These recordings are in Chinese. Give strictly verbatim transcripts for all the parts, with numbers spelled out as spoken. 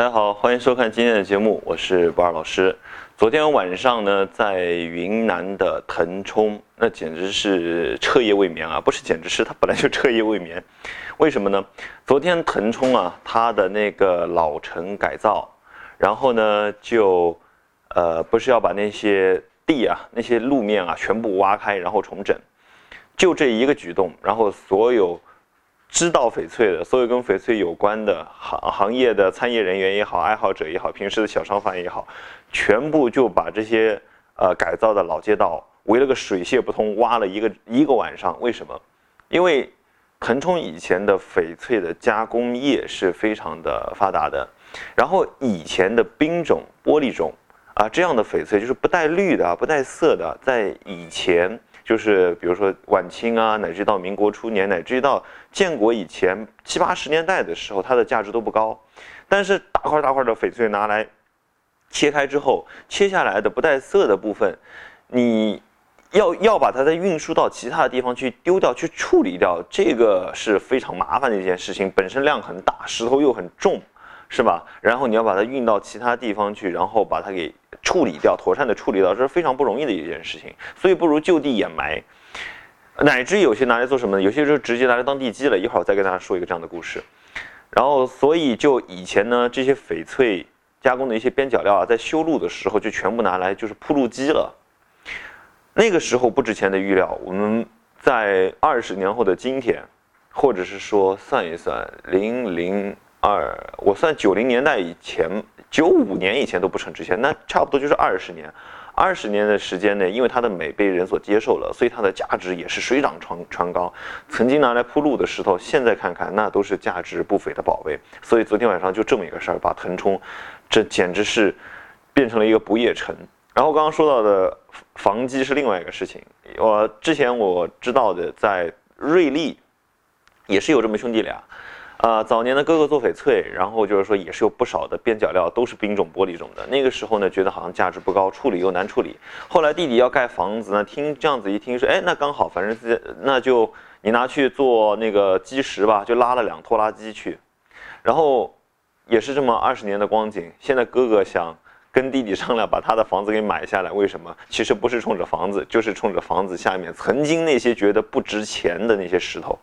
大家好，欢迎收看今天的节目，我是不二老师。昨天晚上呢，在云南的腾冲，那简直是彻夜未眠啊！不是简直是，他本来就彻夜未眠。为什么呢？昨天腾冲啊，它的那个老城改造，然后呢，就呃，不是要把那些地啊、那些路面啊全部挖开，然后重整。就这一个举动，然后所有知道翡翠的，所有跟翡翠有关的行行业的参业人员也好，爱好者也好，平时的小商贩也好，全部就把这些呃改造的老街道围了个水泄不通，挖了一个一个晚上。为什么？因为腾冲以前的翡翠的加工业是非常的发达的，然后以前的冰种、玻璃种啊这样的翡翠就是不带绿的、不带色的，在以前。就是比如说晚清啊，乃至到民国初年，乃至到建国以前七八十年代的时候，它的价值都不高。但是大块大块的翡翠拿来切开之后，切下来的不带色的部分，你要要把它再运输到其他的地方去丢掉、去处理掉，这个是非常麻烦的一件事情。本身量很大，石头又很重，是吧？然后你要把它运到其他地方去，然后把它给处理掉，妥善的处理掉，这是非常不容易的一件事情。所以不如就地掩埋，乃至有些拿来做什么呢？有些就直接拿来当地基了。一会儿我再跟大家说一个这样的故事。然后，所以就以前呢，这些翡翠加工的一些边角料啊，在修路的时候就全部拿来就是铺路基了。那个时候不值钱的预料，我们在二十年后的今天，或者是说算一算零零。二，我算九零年代以前，九五年以前都不是很值钱，那差不多就是二十年。二十年的时间内，因为它的美被人所接受了，所以它的价值也是水涨船高。曾经拿来铺路的石头，现在看看那都是价值不菲的宝贝。所以昨天晚上就这么一个事儿，把腾冲，这简直是变成了一个不夜城。然后刚刚说到的房基是另外一个事情，我之前我知道的，在瑞丽也是有这么兄弟俩。呃，早年的哥哥做翡翠，然后就是说也是有不少的边角料都是冰种、玻璃种的。那个时候呢，觉得好像价值不高，处理又难处理。后来弟弟要盖房子呢，听这样子一听说，哎，那刚好，反正那就你拿去做那个基石吧，就拉了两拖拉机去。然后也是这么二十年的光景。现在哥哥想跟弟弟商量把他的房子给买下来，为什么？其实不是冲着房子，就是冲着房子下面曾经那些觉得不值钱的那些石头。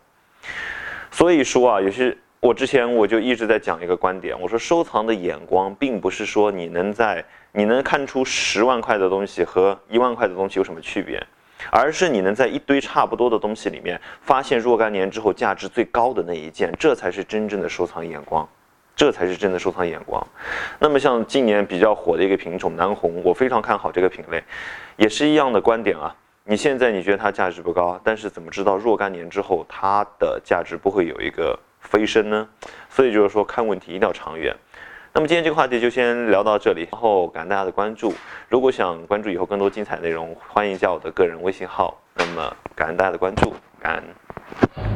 所以说啊，有些。我之前我就一直在讲一个观点，我说收藏的眼光并不是说你能在你能看出十万块的东西和一万块的东西有什么区别，而是你能在一堆差不多的东西里面发现若干年之后价值最高的那一件，这才是真正的收藏眼光，这才是真的收藏眼光。那么像今年比较火的一个品种南红，我非常看好这个品类，也是一样的观点啊。你现在你觉得它价值不高，但是怎么知道若干年之后它的价值不会有一个飞升呢？所以就是说看问题一定要长远。那么今天这个话题就先聊到这里，然后感谢大家的关注。如果想关注以后更多精彩内容，欢迎加我的个人微信号。那么感恩大家的关注，感恩。